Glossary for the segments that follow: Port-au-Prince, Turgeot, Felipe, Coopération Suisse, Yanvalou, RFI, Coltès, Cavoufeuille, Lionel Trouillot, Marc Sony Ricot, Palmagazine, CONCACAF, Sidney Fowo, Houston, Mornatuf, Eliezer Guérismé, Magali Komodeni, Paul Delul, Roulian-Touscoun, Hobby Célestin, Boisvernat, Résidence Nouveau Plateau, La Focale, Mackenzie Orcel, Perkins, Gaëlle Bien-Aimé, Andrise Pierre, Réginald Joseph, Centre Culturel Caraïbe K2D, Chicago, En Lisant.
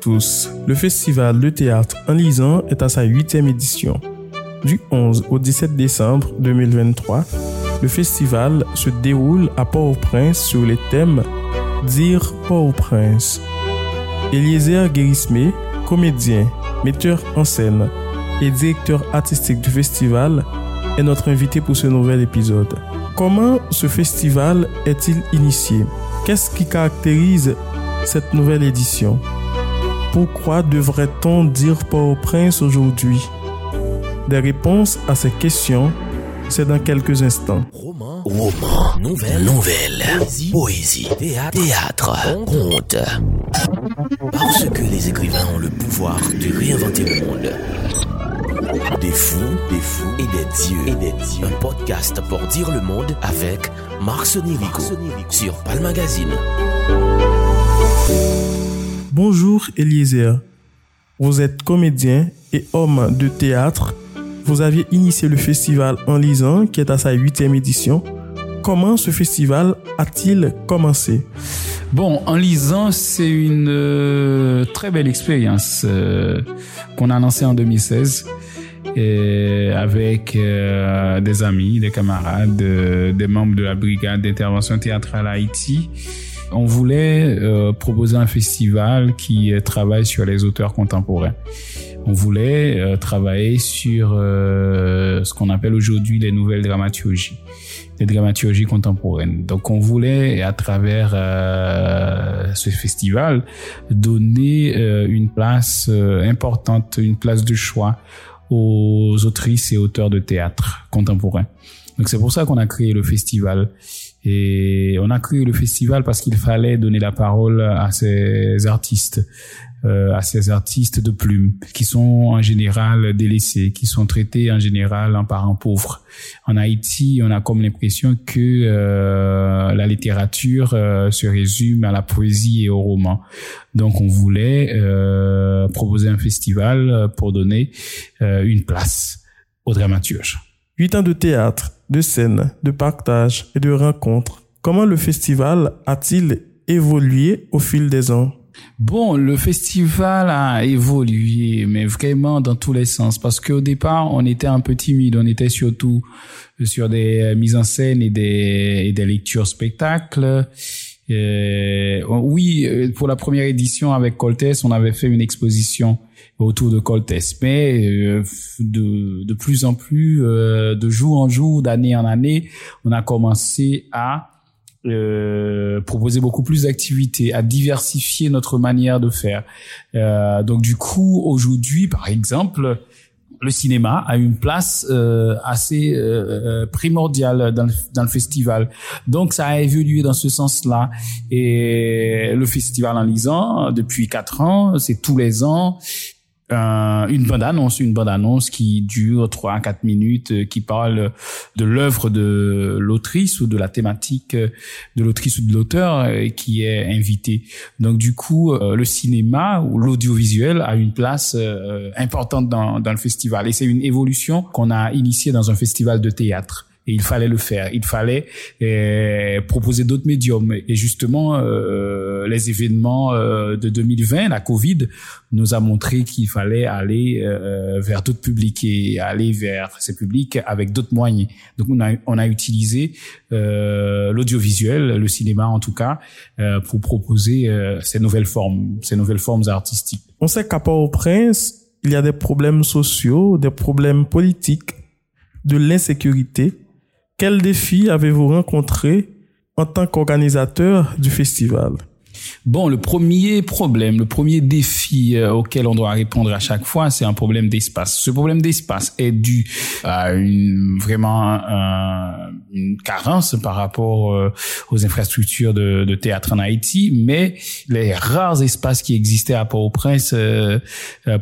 tous. Le festival de théâtre En Lisant est à sa 8e édition. Du 11 au 17 décembre 2023, le festival se déroule à Port-au-Prince sur les thèmes « Dire Port-au-Prince ». Eliezer Guérismé, comédien, metteur en scène et directeur artistique du festival, est notre invité pour ce nouvel épisode. Comment ce festival est-il initié? Qu'est-ce qui caractérise cette nouvelle édition? Pourquoi devrait-on dire Port-au-Prince aujourd'hui? Des réponses à ces questions, c'est dans quelques instants. Roman, nouvelle, poésie, théâtre, conte. Parce que les écrivains ont le pouvoir de réinventer le monde. Des fous et des dieux. Un podcast pour dire le monde avec Marc Sony Ricot sur Palmagazine. Bonjour Eliezer, vous êtes comédien et homme de théâtre. Vous aviez initié le festival En Lisant qui est à sa 8e édition. Comment ce festival a-t-il commencé? Bon, En Lisant, c'est une très belle expérience qu'on a lancée en 2016 et avec des amis, des camarades, des membres de la brigade d'intervention théâtrale à Haïti. On voulait proposer un festival qui travaille sur les auteurs contemporains. On voulait travailler sur ce qu'on appelle aujourd'hui les nouvelles dramaturgies, les dramaturgies contemporaines. Donc on voulait, à travers ce festival, donner une place importante, une place de choix aux autrices et auteurs de théâtre contemporain. Donc c'est pour ça qu'on a créé le festival. Et on a créé le festival parce qu'il fallait donner la parole à ces artistes, de plume, qui sont en général délaissés, qui sont traités en général en parents pauvres. En Haïti, on a comme l'impression que la littérature se résume à la poésie et au roman. Donc on voulait proposer un festival pour donner une place aux dramaturges. 8 ans de théâtre, de scène, de partage et de rencontres. Comment le festival a-t-il évolué au fil des ans? Bon, le festival a évolué, mais vraiment dans tous les sens. Parce qu'au départ, on était un peu timide. On était surtout sur des mises en scène et des lectures spectacles. Oui, pour la première édition avec Coltès, on avait fait une exposition autour de Coltès, mais de plus en plus, de jour en jour, d'année en année, on a commencé à proposer beaucoup plus d'activités, à diversifier notre manière de faire. Donc du coup, aujourd'hui, par exemple, le cinéma a une place assez primordiale dans le festival. Donc, ça a évolué dans ce sens-là. Et le festival En Lisant, depuis 4 ans, c'est tous les ans, une bande annonce qui dure 3 à 4 minutes, qui parle de l'œuvre de l'autrice ou de la thématique de l'autrice ou de l'auteur qui est invité. Donc du coup, le cinéma ou l'audiovisuel a une place importante dans le festival et c'est une évolution qu'on a initiée dans un festival de théâtre. Et il fallait le faire. Il fallait proposer d'autres médiums. Et justement, les événements de 2020, la Covid, nous a montré qu'il fallait aller vers d'autres publics et aller vers ces publics avec d'autres moyens. Donc, on a utilisé l'audiovisuel, le cinéma en tout cas, pour proposer ces nouvelles formes artistiques. On sait qu'à Port-au-Prince, il y a des problèmes sociaux, des problèmes politiques, de l'insécurité. Quels défis avez-vous rencontrés en tant qu'organisateur du festival? Bon, le premier problème, le premier défi auquel on doit répondre à chaque fois, c'est un problème d'espace. Ce problème d'espace est dû à une carence par rapport aux infrastructures de théâtre en Haïti, mais les rares espaces qui existaient à Port-au-Prince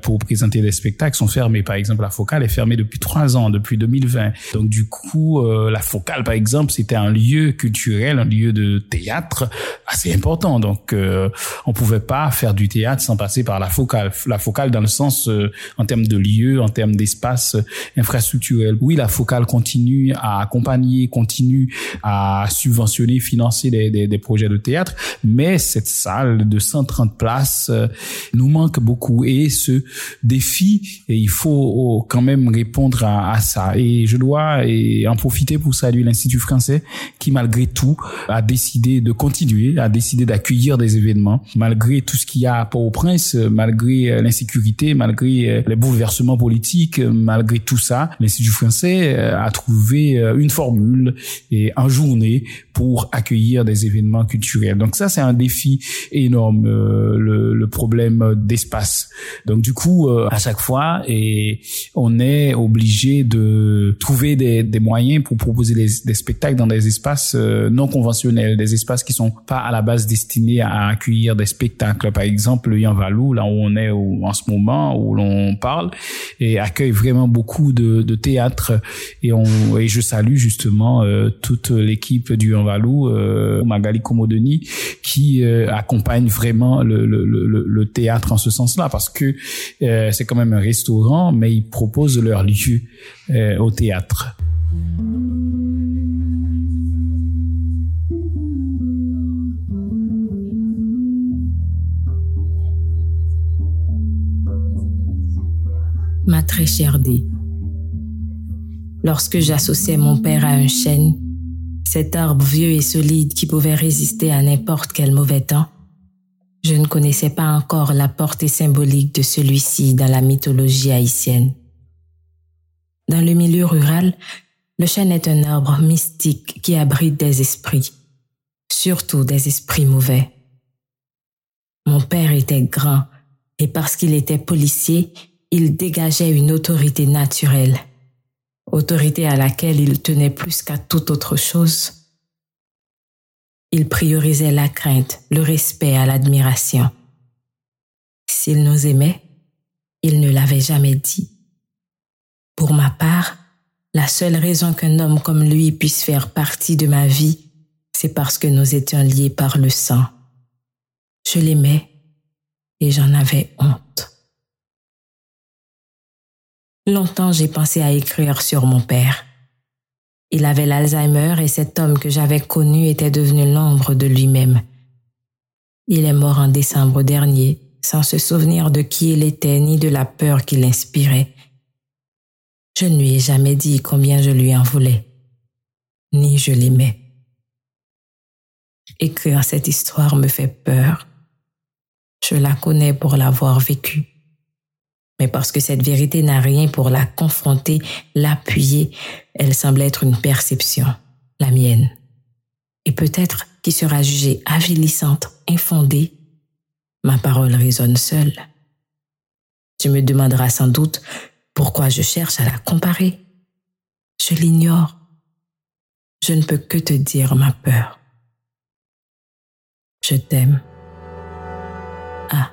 pour présenter des spectacles sont fermés. Par exemple, La Focale est fermée depuis 3 ans, depuis 2020. Donc du coup, La Focale, par exemple, c'était un lieu culturel, un lieu de théâtre assez important. Donc on pouvait pas faire du théâtre sans passer par La Focale. La Focale dans le sens, en termes de lieu, en termes d'espace infrastructurel. Oui, La Focale continue à accompagner continue à subventionner, financer des projets de théâtre, mais cette salle de 130 places nous manque beaucoup, et ce défi, et il faut quand même répondre à ça. Et je dois en profiter pour saluer l'Institut français qui, malgré tout, a décidé de continuer, a décidé d'accueillir des événements, malgré tout ce qu'il y a à Port-au-Prince, malgré l'insécurité, malgré les bouleversements politiques, malgré tout ça, l'Institut français a trouvé une formule et en journée pour accueillir des événements culturels. Donc ça, c'est un défi énorme, le problème d'espace. Donc du coup, à chaque fois, et on est obligé de trouver des moyens pour proposer des spectacles dans des espaces non conventionnels, des espaces qui sont pas à la base destinés à accueillir des spectacles. Par exemple, le Yanvalou, là où on est en ce moment, où l'on parle, et accueille vraiment beaucoup de théâtre. Et je salue justement toute l'équipe du Yanvalou, Magali Komodeni, qui accompagne vraiment le théâtre en ce sens-là, parce que c'est quand même un restaurant, mais ils proposent leur lieu au théâtre. Ma très chère D, lorsque j'associais mon père à un chêne, cet arbre vieux et solide qui pouvait résister à n'importe quel mauvais temps, je ne connaissais pas encore la portée symbolique de celui-ci dans la mythologie haïtienne. Dans le milieu rural, le chêne est un arbre mystique qui abrite des esprits, surtout des esprits mauvais. Mon père était grand, et parce qu'il était policier, il dégageait une autorité naturelle, autorité à laquelle il tenait plus qu'à toute autre chose. Il priorisait la crainte, le respect à l'admiration. S'il nous aimait, il ne l'avait jamais dit. Pour ma part, la seule raison qu'un homme comme lui puisse faire partie de ma vie, c'est parce que nous étions liés par le sang. Je l'aimais et j'en avais honte. Longtemps, j'ai pensé à écrire sur mon père. Il avait l'Alzheimer et cet homme que j'avais connu était devenu l'ombre de lui-même. Il est mort en décembre dernier, sans se souvenir de qui il était ni de la peur qu'il inspirait. Je ne lui ai jamais dit combien je lui en voulais, ni je l'aimais. Écrire cette histoire me fait peur. Je la connais pour l'avoir vécue. Mais parce que cette vérité n'a rien pour la confronter, l'appuyer, elle semble être une perception, la mienne, et peut-être qui sera jugée avilissante, infondée. Ma parole résonne seule. Tu me demanderas sans doute pourquoi je cherche à la comparer. Je l'ignore. Je ne peux que te dire ma peur. Je t'aime. Ah.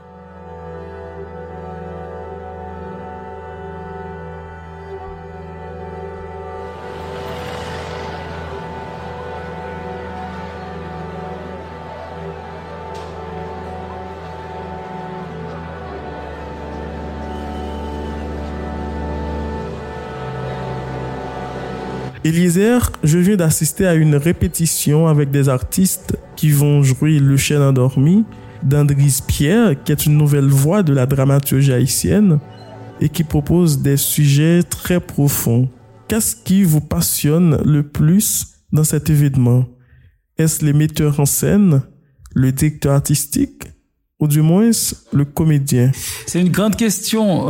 Eliezer, je viens d'assister à une répétition avec des artistes qui vont jouer Le Chêne Endormi d'Andrise Pierre, qui est une nouvelle voix de la dramaturgie haïtienne et qui propose des sujets très profonds. Qu'est-ce qui vous passionne le plus dans cet événement? Est-ce les metteurs en scène, le directeur artistique, ou du moins le comédien? C'est une grande question.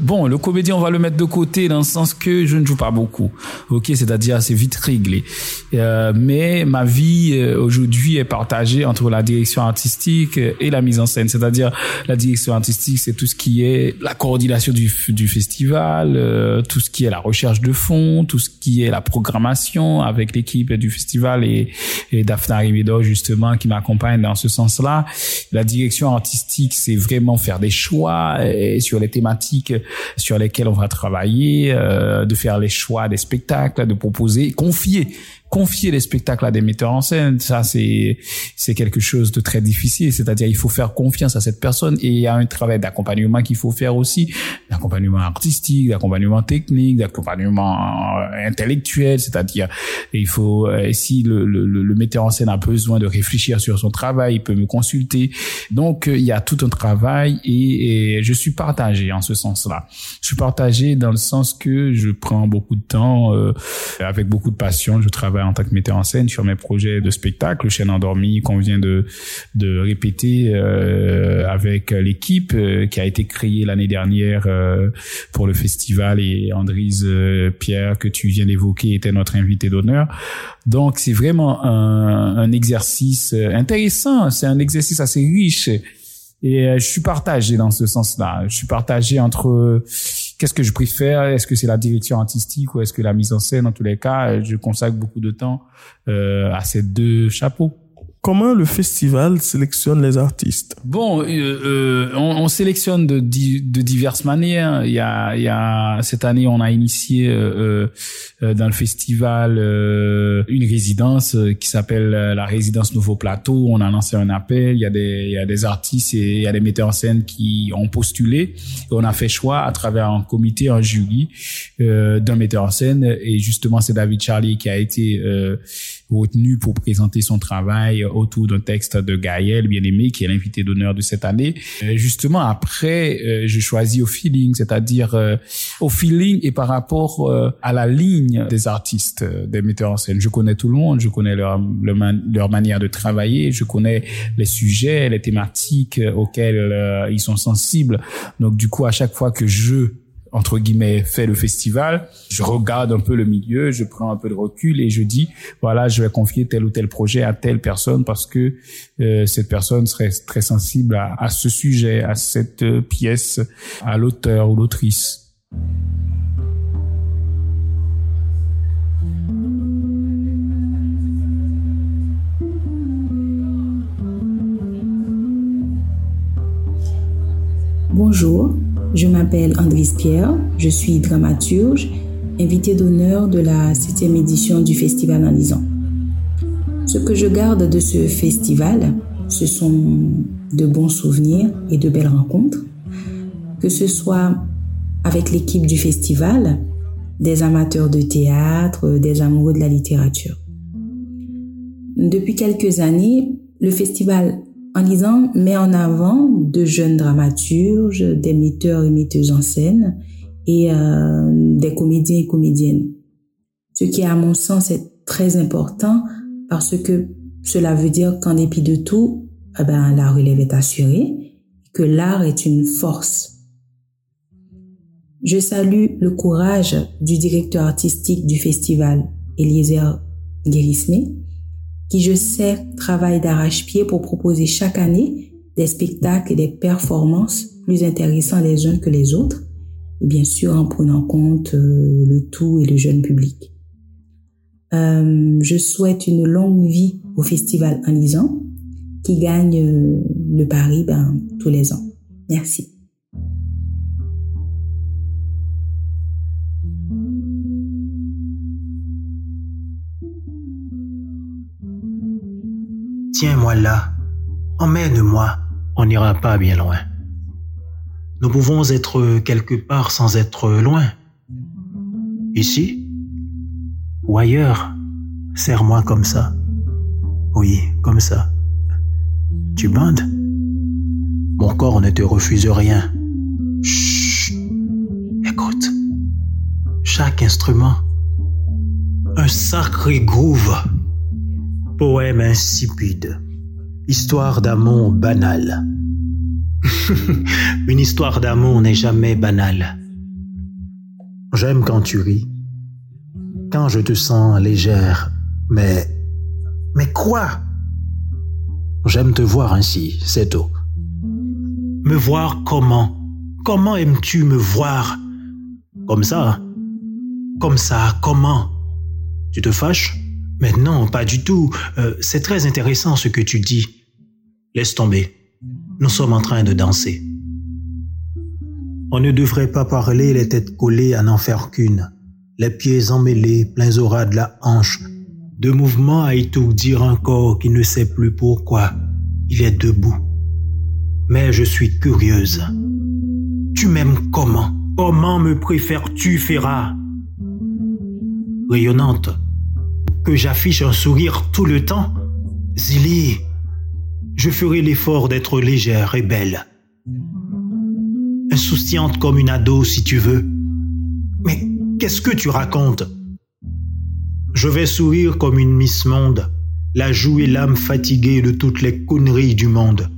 Bon, le comédien, on va le mettre de côté dans le sens que je ne joue pas beaucoup. Ok, c'est-à-dire c'est vite réglé. Mais ma vie aujourd'hui est partagée entre la direction artistique et la mise en scène. C'est-à-dire la direction artistique, c'est tout ce qui est la coordination du festival, tout ce qui est la recherche de fonds, tout ce qui est la programmation avec l'équipe du festival et Daphna Rémedo justement qui m'accompagne dans ce sens-là. La direction artistique, c'est vraiment faire des choix sur les thématiques sur lesquelles on va travailler, de faire les choix des spectacles, de proposer, confier confier les spectacles à des metteurs en scène, ça c'est quelque chose de très difficile, c'est-à-dire il faut faire confiance à cette personne et il y a un travail d'accompagnement qu'il faut faire aussi, d'accompagnement artistique, d'accompagnement technique, d'accompagnement intellectuel, c'est-à-dire il faut, si le metteur en scène a besoin de réfléchir sur son travail, il peut me consulter. Donc il y a tout un travail et je suis partagé en ce sens-là. Je suis partagé dans le sens que je prends beaucoup de temps avec beaucoup de passion, je travaille en tant que metteur en scène sur mes projets de spectacle. Le Chêne Endormi qu'on vient de répéter avec l'équipe qui a été créée l'année dernière pour le festival, et Andrise Pierre que tu viens d'évoquer était notre invitée d'honneur. Donc c'est vraiment un exercice intéressant, c'est un exercice assez riche et je suis partagé dans ce sens-là. Je suis partagé entre qu'est-ce que je préfère ? Est-ce que c'est la direction artistique ou est-ce que la mise en scène ? En tous les cas, je consacre beaucoup de temps à ces deux chapeaux. Comment le festival sélectionne les artistes ? Bon, on sélectionne de diverses manières. Il y a cette année, on a initié dans le festival une résidence qui s'appelle la Résidence Nouveau Plateau. On a lancé un appel. Il y a des artistes et il y a des metteurs en scène qui ont postulé. Et on a fait choix à travers un comité, un jury d'un metteur en scène. Et justement, c'est David Charlie qui a été retenu pour présenter son travail autour d'un texte de Gaëlle Bien-Aimé, qui est l'invité d'honneur de cette année. Justement, après, je choisis au feeling, c'est-à-dire au feeling et par rapport à la ligne des artistes, des metteurs en scène. Je connais tout le monde, je connais leur manière de travailler, je connais les sujets, les thématiques auxquelles ils sont sensibles. Donc, du coup, à chaque fois que je entre guillemets, fait le festival, je regarde un peu le milieu, je prends un peu de recul et je dis, voilà, je vais confier tel ou tel projet à telle personne parce que cette personne serait très sensible à ce sujet, à cette pièce, à l'auteur ou l'autrice. Bonjour. Je m'appelle Andrise Pierre, je suis dramaturge, invitée d'honneur de la 7e édition du Festival En Lisant. Ce que je garde de ce festival, ce sont de bons souvenirs et de belles rencontres, que ce soit avec l'équipe du festival, des amateurs de théâtre, des amoureux de la littérature. Depuis quelques années, le festival En Lisant met en avant de jeunes dramaturges, des metteurs et metteuses en scène et des comédiens et comédiennes. Ce qui, à mon sens, est très important parce que cela veut dire qu'en dépit de tout, la relève est assurée, que l'art est une force. Je salue le courage du directeur artistique du festival, Eliezer Guérismé, qui, je sais, travaille d'arrache-pied pour proposer chaque année des spectacles et des performances plus intéressants les uns que les autres, et bien sûr en prenant en compte le tout et le jeune public. Je souhaite une longue vie au festival En Lisant, qui gagne le pari tous les ans. Merci. Tiens-moi là, emmène-moi, on n'ira pas bien loin. Nous pouvons être quelque part sans être loin. Ici ou ailleurs, serre-moi comme ça. Oui, comme ça. Tu bandes ? Mon corps ne te refuse rien. Chut, écoute. Chaque instrument, un sacré groove. Poème insipide, histoire d'amour banale. Une histoire d'amour n'est jamais banale. J'aime quand tu ris, quand je te sens légère, mais quoi ? J'aime te voir ainsi, c'est tout. Me voir comment ? Comment aimes-tu me voir ? Comme ça ? Comme ça, comment ? Tu te fâches ? Mais non, pas du tout. C'est très intéressant ce que tu dis. Laisse tomber. Nous sommes en train de danser. On ne devrait pas parler les têtes collées à n'en faire qu'une, les pieds emmêlés, pleins au ras de la hanche, de mouvement à étourdir un corps qui ne sait plus pourquoi il est debout. Mais je suis curieuse. Tu m'aimes comment? Comment me préfères-tu, Ferra? Rayonnante, que j'affiche un sourire tout le temps, Zili, je ferai l'effort d'être légère et belle. Insouciante comme une ado, si tu veux. Mais qu'est-ce que tu racontes? Je vais sourire comme une Miss Monde, la joue et l'âme fatiguée de toutes les conneries du monde.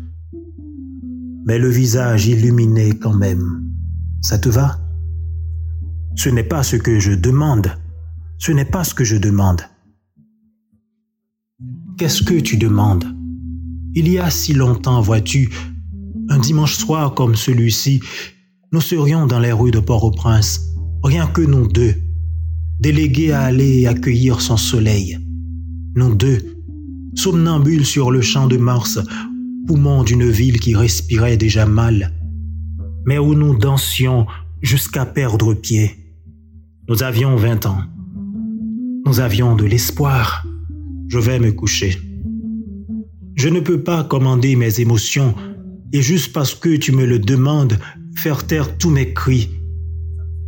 Mais le visage illuminé quand même. Ça te va? Ce n'est pas ce que je demande. Ce n'est pas ce que je demande. Qu'est-ce que tu demandes? Il y a si longtemps, vois-tu, un dimanche soir comme celui-ci, nous serions dans les rues de Port-au-Prince, rien que nous deux, délégués à aller accueillir son soleil. Nous deux, somnambules sur le champ de Mars, poumon d'une ville qui respirait déjà mal, mais où nous dansions jusqu'à perdre pied. Nous avions 20 ans. Nous avions de l'espoir. Je vais me coucher. Je ne peux pas commander mes émotions et juste parce que tu me le demandes, faire taire tous mes cris.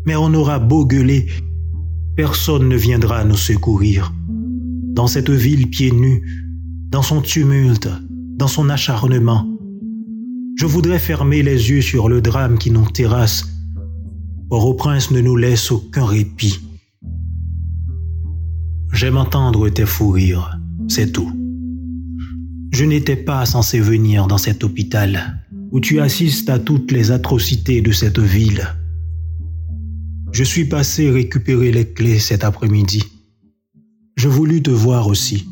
Mais on aura beau gueuler, personne ne viendra nous secourir. Dans cette ville pieds nus, dans son tumulte, dans son acharnement, je voudrais fermer les yeux sur le drame qui nous terrasse. Port-au-Prince ne nous laisse aucun répit. J'aime entendre tes fous rires, c'est tout. Je n'étais pas censé venir dans cet hôpital où tu assistes à toutes les atrocités de cette ville. Je suis passé récupérer les clés cet après-midi. Je voulus te voir aussi.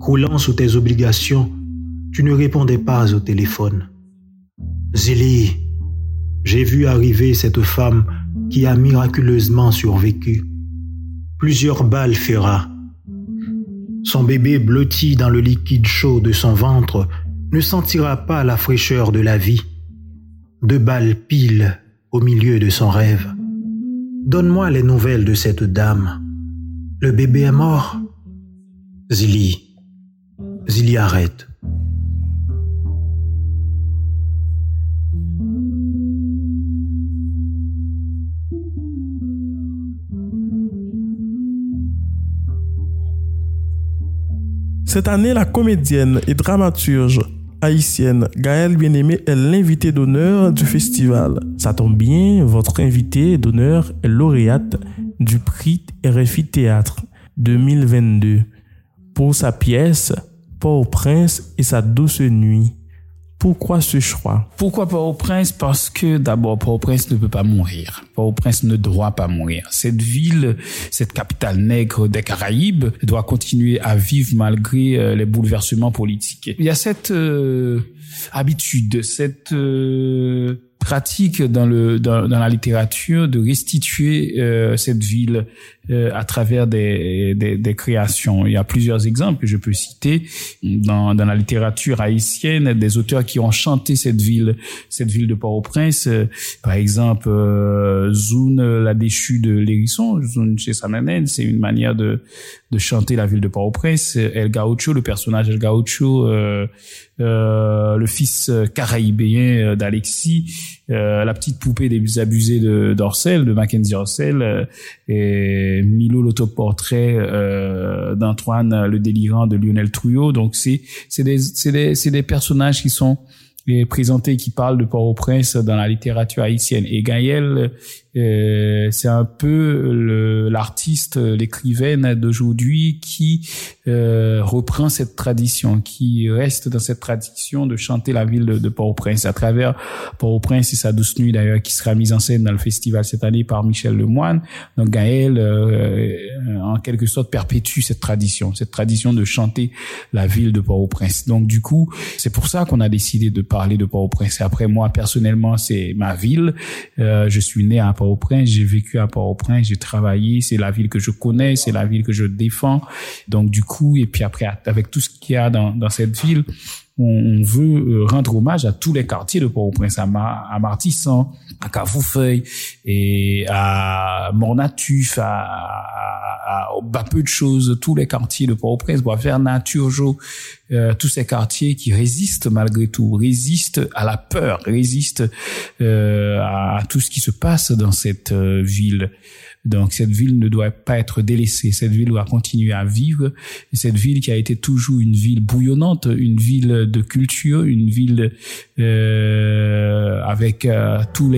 Croulant sous tes obligations, tu ne répondais pas au téléphone. Zélie, j'ai vu arriver cette femme qui a miraculeusement survécu. Plusieurs balles Ferra. Son bébé blotti dans le liquide chaud de son ventre ne sentira pas la fraîcheur de la vie. 2 balles pile au milieu de son rêve. Donne-moi les nouvelles de cette dame. Le bébé est mort. Zili. Zili, arrête. Cette année, la comédienne et dramaturge haïtienne Gaëlle Bien-Aimé est l'invitée d'honneur du festival. Ça tombe bien, votre invitée d'honneur est lauréate du prix RFI Théâtre 2022 pour sa pièce Port-au-Prince et sa douce nuit. Pourquoi ce choix? Pourquoi Port-au-Prince? Parce que d'abord, Port-au-Prince ne peut pas mourir. Port-au-Prince ne doit pas mourir. Cette ville, cette capitale nègre des Caraïbes, doit continuer à vivre malgré les bouleversements politiques. Il y a cette habitude, cette pratique dans la littérature de restituer cette ville à travers des créations. Il y a plusieurs exemples que je peux citer dans la littérature haïtienne, des auteurs qui ont chanté cette ville de Port-au-Prince, par exemple Zoun, la déchue de l'Hérisson. Zoun chez Sananen, c'est une manière de chanter la ville de Port-au-Prince. El Gaucho, le personnage El Gaucho, le fils caraïbéen d'Alexis, la petite poupée des abusés d'Orcel, de Mackenzie Orcel, et Milo, l'autoportrait d'Antoine le délirant de Lionel Trouillot. Donc c'est des personnages qui sont présentés, qui parlent de Port-au-Prince dans la littérature haïtienne. Et Gaëlle, c'est un peu l'artiste, l'écrivaine d'aujourd'hui qui reprend cette tradition, qui reste dans cette tradition de chanter la ville de Port-au-Prince à travers Port-au-Prince et sa douce nuit, d'ailleurs, qui sera mise en scène dans le festival cette année par Michel Lemoyne. Donc Gaëlle, en quelque sorte, perpétue cette tradition de chanter la ville de Port-au-Prince. Donc du coup, c'est pour ça qu'on a décidé de parler de Port-au-Prince. Après, moi, personnellement, c'est ma ville. Je suis né à Port-au-Prince, j'ai vécu à Port-au-Prince, j'ai travaillé, c'est la ville que je connais, c'est la ville que je défends. Donc du coup, et puis après, avec tout ce qu'il y a dans cette ville, on veut rendre hommage à tous les quartiers de Port-au-Prince, à Martissant, à Cavoufeuille, et à Mornatuf, à à peu de choses, tous les quartiers de Port-au-Prince, Boisvernat, Turgeot, tous ces quartiers qui résistent malgré tout, résistent à la peur, résistent à tout ce qui se passe dans cette ville. Donc cette ville ne doit pas être délaissée, cette ville doit continuer à vivre, cette ville qui a été toujours une ville bouillonnante, une ville de culture, une ville avec tous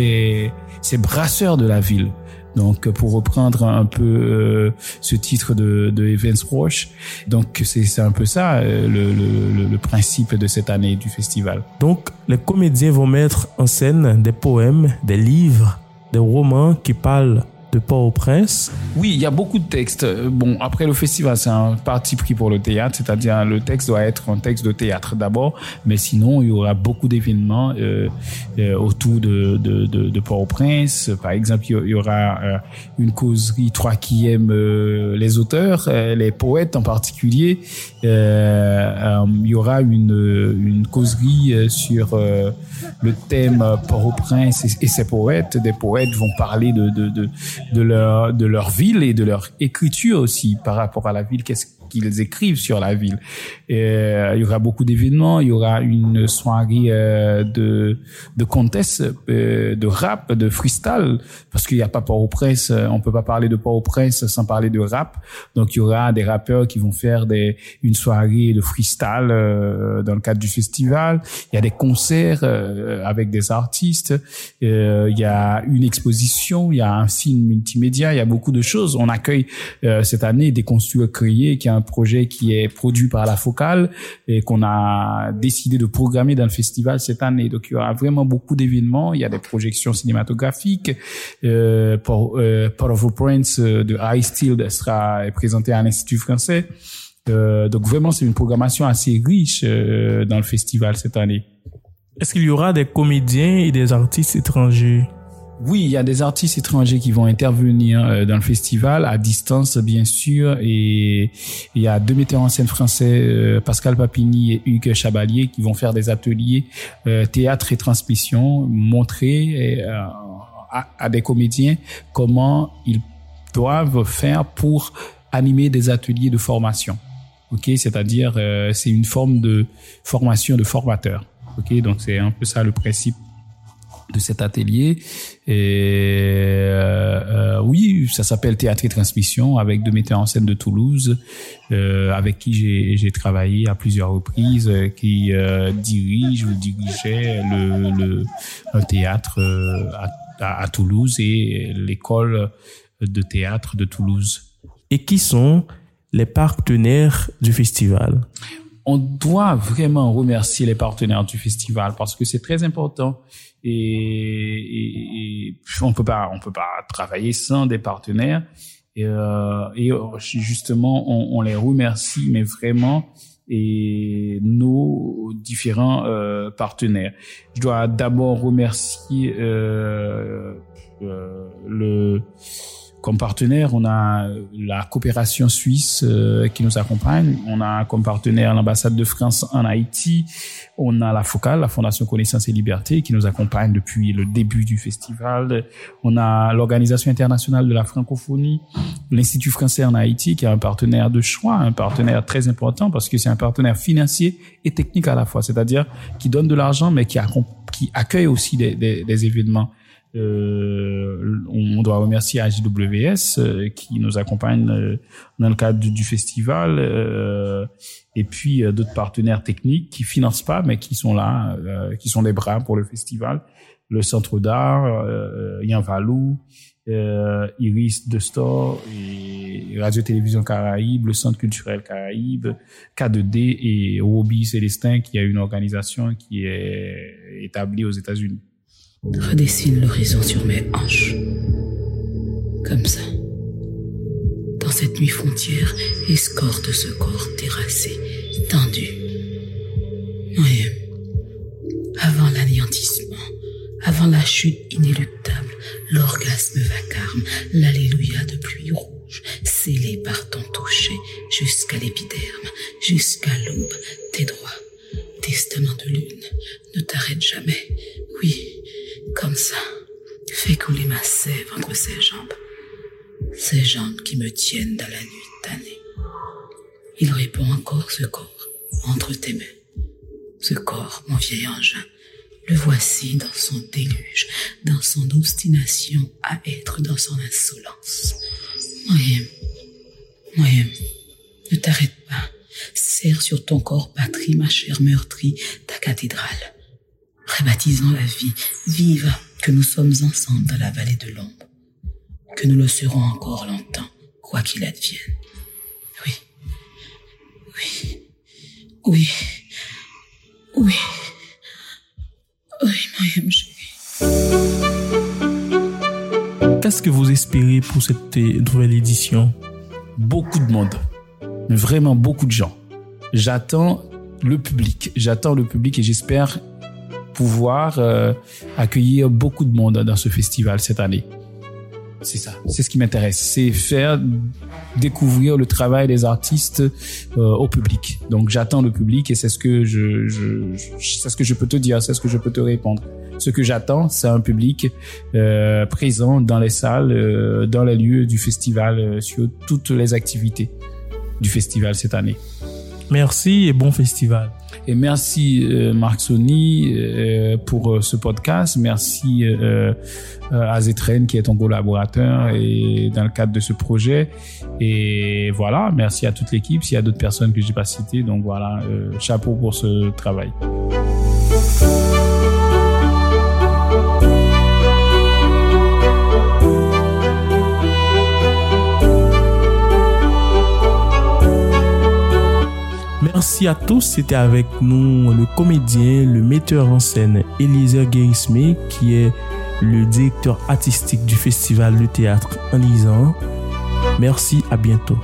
ces brasseurs de la ville. Donc pour reprendre un peu ce titre de Evans Roche, donc c'est un peu ça le principe de cette année du festival. Donc les comédiens vont mettre en scène des poèmes, des livres, des romans qui parlent de Port-au-Prince. Oui, il y a beaucoup de textes. Bon, après le festival, c'est un parti pris pour le théâtre, c'est-à-dire le texte doit être un texte de théâtre d'abord, mais sinon il y aura beaucoup d'événements autour de Port-au-Prince. Par exemple, il y aura une causerie 3 qui aime les auteurs, les poètes en particulier. Il y aura une causerie sur le thème Port-au-Prince et ses poètes. Des poètes vont parler de leur ville et de leur écriture aussi par rapport à la ville, qu'est-ce qu'ils écrivent sur la ville. Il y aura beaucoup d'événements, il y aura une soirée de contest, de rap, de freestyle, parce qu'il n'y a pas Port-au-Prince, on peut pas parler de Port-au-Prince sans parler de rap. Donc il y aura des rappeurs qui vont faire une soirée de freestyle dans le cadre du festival. Il y a des concerts avec des artistes, il y a une exposition, il y a un film multimédia, il y a beaucoup de choses. On accueille cette année des constructeurs créés, qui est un projet qui est produit par La Focale et qu'on a décidé de programmer dans le festival cette année. Donc il y aura vraiment beaucoup d'événements, il y a des projections cinématographiques. Port-au-Prince de Iris Destor sera présenté à l'Institut français. Donc vraiment c'est une programmation assez riche dans le festival cette année. Est-ce qu'il y aura des comédiens et des artistes étrangers? Oui, il y a des artistes étrangers qui vont intervenir dans le festival, à distance bien sûr, et il y a 2 metteurs en scène français, Pascal Papini et Hugues Chabalier, qui vont faire des ateliers théâtre et transmission, montrer à des comédiens comment ils doivent faire pour animer des ateliers de formation. Ok, c'est-à-dire c'est une forme de formation de formateur. Ok, donc c'est un peu ça le principe de cet atelier. Et oui, ça s'appelle Théâtre et Transmission, avec 2 metteurs en scène de Toulouse, avec qui j'ai travaillé à plusieurs reprises, qui dirige ou dirigeait un théâtre à Toulouse et l'école de théâtre de Toulouse. Et qui sont les partenaires du festival? On doit vraiment remercier les partenaires du festival parce que c'est très important. Et on peut pas travailler sans des partenaires. Et justement, on les remercie, mais vraiment, et nos différents partenaires. Je dois d'abord remercier comme partenaire, on a la Coopération Suisse qui nous accompagne. On a comme partenaire l'ambassade de France en Haïti. On a la Focale, la Fondation Connaissance et Liberté, qui nous accompagne depuis le début du festival. On a l'Organisation internationale de la francophonie, l'Institut français en Haïti, qui est un partenaire de choix, un partenaire très important parce que c'est un partenaire financier et technique à la fois, c'est-à-dire qui donne de l'argent mais qui accueille aussi des événements. On doit remercier AJWS qui nous accompagne dans le cadre du festival et puis d'autres partenaires techniques qui financent pas mais qui sont là, qui sont les bras pour le festival. Le Centre d'art, Yanvalou, Iris Destor et Radio Télévision Caraïbe, le Centre Culturel Caraïbe, K2D et Hobby Célestin qui est une organisation qui est établie aux États-Unis. Redessine l'horizon sur mes hanches. Comme ça. Dans cette nuit frontière, escorte ce corps terrassé, tendu. Oui. Avant l'anéantissement, avant la chute inéluctable, l'orgasme vacarme, l'alléluia de pluie rouge, scellé par ton toucher, jusqu'à l'épiderme, jusqu'à l'aube, tes droits, testament de lune, ne t'arrête jamais. Oui. Comme ça, fais couler ma sève entre ses jambes. ces jambes qui me tiennent dans la nuit tannée. Il répond encore ce corps entre tes mains. Ce corps, mon vieil engin, le voici dans son déluge, dans son obstination à être, dans son insolence. Moyen, ne t'arrête pas. Serre sur ton corps patrie, ma chère meurtrie, ta cathédrale. Rebaptisons la vie, vive que nous sommes ensemble dans la vallée de l'ombre, que nous le serons encore longtemps, quoi qu'il advienne. Oui, Mariam, Qu'est-ce que vous espérez pour cette nouvelle édition? Beaucoup de monde, vraiment beaucoup de gens. J'attends le public et j'espère pouvoir accueillir beaucoup de monde dans ce festival cette année. C'est ça, c'est ce qui m'intéresse, c'est faire découvrir le travail des artistes au public. Donc j'attends le public et c'est ce que c'est ce que je peux te dire, c'est ce que je peux te répondre. Ce que j'attends, c'est un public présent dans les salles, dans les lieux du festival, sur toutes les activités du festival cette année. Merci et bon festival. Et merci Marc Sony pour ce podcast. Merci à Zetren qui est ton collaborateur et dans le cadre de ce projet. Et voilà, merci à toute l'équipe. S'il y a d'autres personnes que j'ai pas citées, donc voilà, chapeau pour ce travail. Merci à tous, c'était avec nous le comédien, le metteur en scène Eliezer Guérismé, qui est le directeur artistique du festival de théâtre En Lisant. Merci, à bientôt.